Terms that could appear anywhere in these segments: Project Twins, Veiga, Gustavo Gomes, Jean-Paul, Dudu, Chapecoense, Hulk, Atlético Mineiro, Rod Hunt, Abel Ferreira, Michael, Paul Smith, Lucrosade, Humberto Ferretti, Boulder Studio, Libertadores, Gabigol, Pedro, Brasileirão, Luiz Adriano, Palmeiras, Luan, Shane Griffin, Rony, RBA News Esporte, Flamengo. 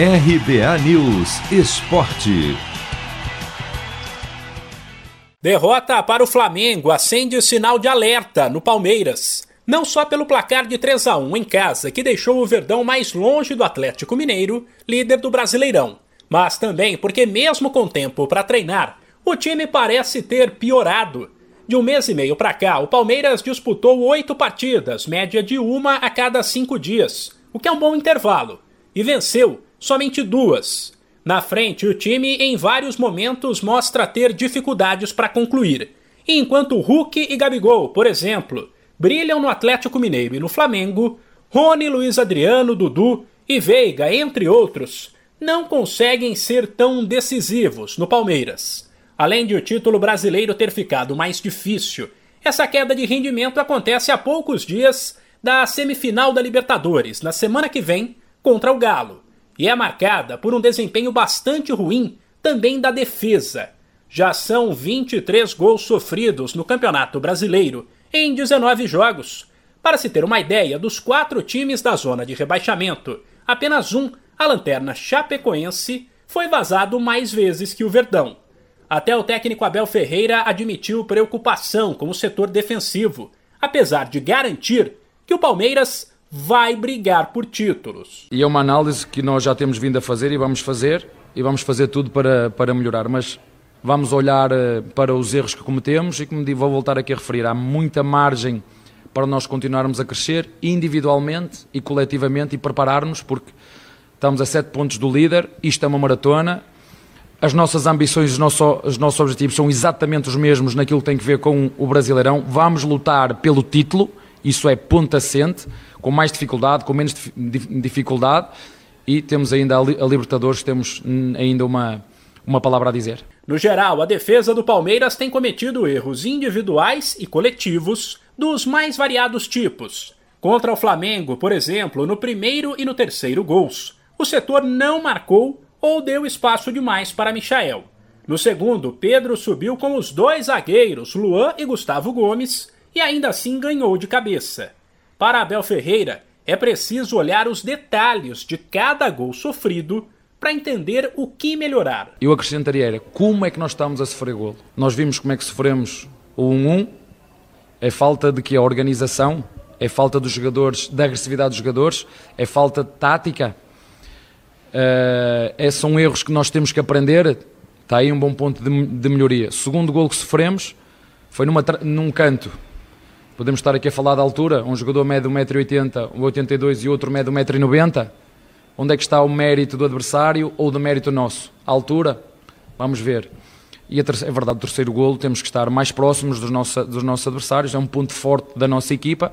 RBA News Esporte. Derrota para o Flamengo acende o sinal de alerta no Palmeiras. Não só pelo placar de 3-1 em casa, que deixou o Verdão mais longe do Atlético Mineiro, líder do Brasileirão, mas também porque mesmo com tempo para treinar, o time parece ter piorado. De um mês e meio para cá, o Palmeiras disputou 8 partidas, média de 1 a cada 5 dias, o que é um bom intervalo, e venceu somente 2. Na frente, o time em vários momentos mostra ter dificuldades para concluir, enquanto Hulk e Gabigol, por exemplo, brilham no Atlético Mineiro e no Flamengo, Rony, Luiz Adriano, Dudu e Veiga, entre outros, não conseguem ser tão decisivos no Palmeiras. Além de o título brasileiro ter ficado mais difícil, essa queda de rendimento acontece a poucos dias da semifinal da Libertadores, na semana que vem, contra o Galo, e é marcada por um desempenho bastante ruim também da defesa. Já são 23 gols sofridos no Campeonato Brasileiro, em 19 jogos. Para se ter uma ideia, dos 4 times da zona de rebaixamento, apenas um, a lanterna Chapecoense, foi vazado mais vezes que o Verdão. Até o técnico Abel Ferreira admitiu preocupação com o setor defensivo, apesar de garantir que o Palmeiras vai brigar por títulos. E é uma análise que nós já temos vindo a fazer e vamos fazer tudo para melhorar, mas vamos olhar para os erros que cometemos e, como vou voltar aqui a referir, há muita margem para nós continuarmos a crescer individualmente e coletivamente e prepararmos, porque estamos a 7 pontos do líder, isto é uma maratona, as nossas ambições, os nossos objetivos são exatamente os mesmos naquilo que tem a ver com o Brasileirão, vamos lutar pelo título, isso é ponto assente, com mais dificuldade, com menos dificuldade, e temos ainda a Libertadores, temos ainda uma palavra a dizer. No geral, a defesa do Palmeiras tem cometido erros individuais e coletivos dos mais variados tipos. Contra o Flamengo, por exemplo, no primeiro e no terceiro gols, o setor não marcou ou deu espaço demais para Michael. No segundo, Pedro subiu com os 2 zagueiros, Luan e Gustavo Gomes, e ainda assim ganhou de cabeça. Para Abel Ferreira, é preciso olhar os detalhes de cada gol sofrido para entender o que melhorar. Eu acrescentaria, como é que nós estamos a sofrer golo? Nós vimos como é que sofremos o 1-1, é falta de que a organização, é falta dos jogadores, da agressividade dos jogadores, é falta de tática, são erros que nós temos que aprender, está aí um bom ponto de melhoria. O segundo golo que sofremos foi num canto, podemos estar aqui a falar da altura, um jogador mede 1,80m, 1,82m e outro mede 1,90m, onde é que está o mérito do adversário ou do mérito nosso? A altura? Vamos ver. E é verdade, o terceiro golo, temos que estar mais próximos dos nossos adversários, é um ponto forte da nossa equipa,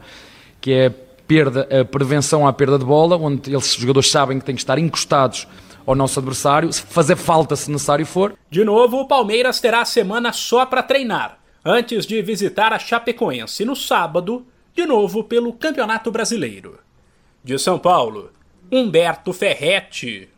que é a prevenção à perda de bola, onde eles, os jogadores sabem que têm que estar encostados ao nosso adversário, fazer falta se necessário for. De novo, o Palmeiras terá a semana só para treinar, antes de visitar a Chapecoense no sábado, de novo pelo Campeonato Brasileiro. De São Paulo, Humberto Ferretti.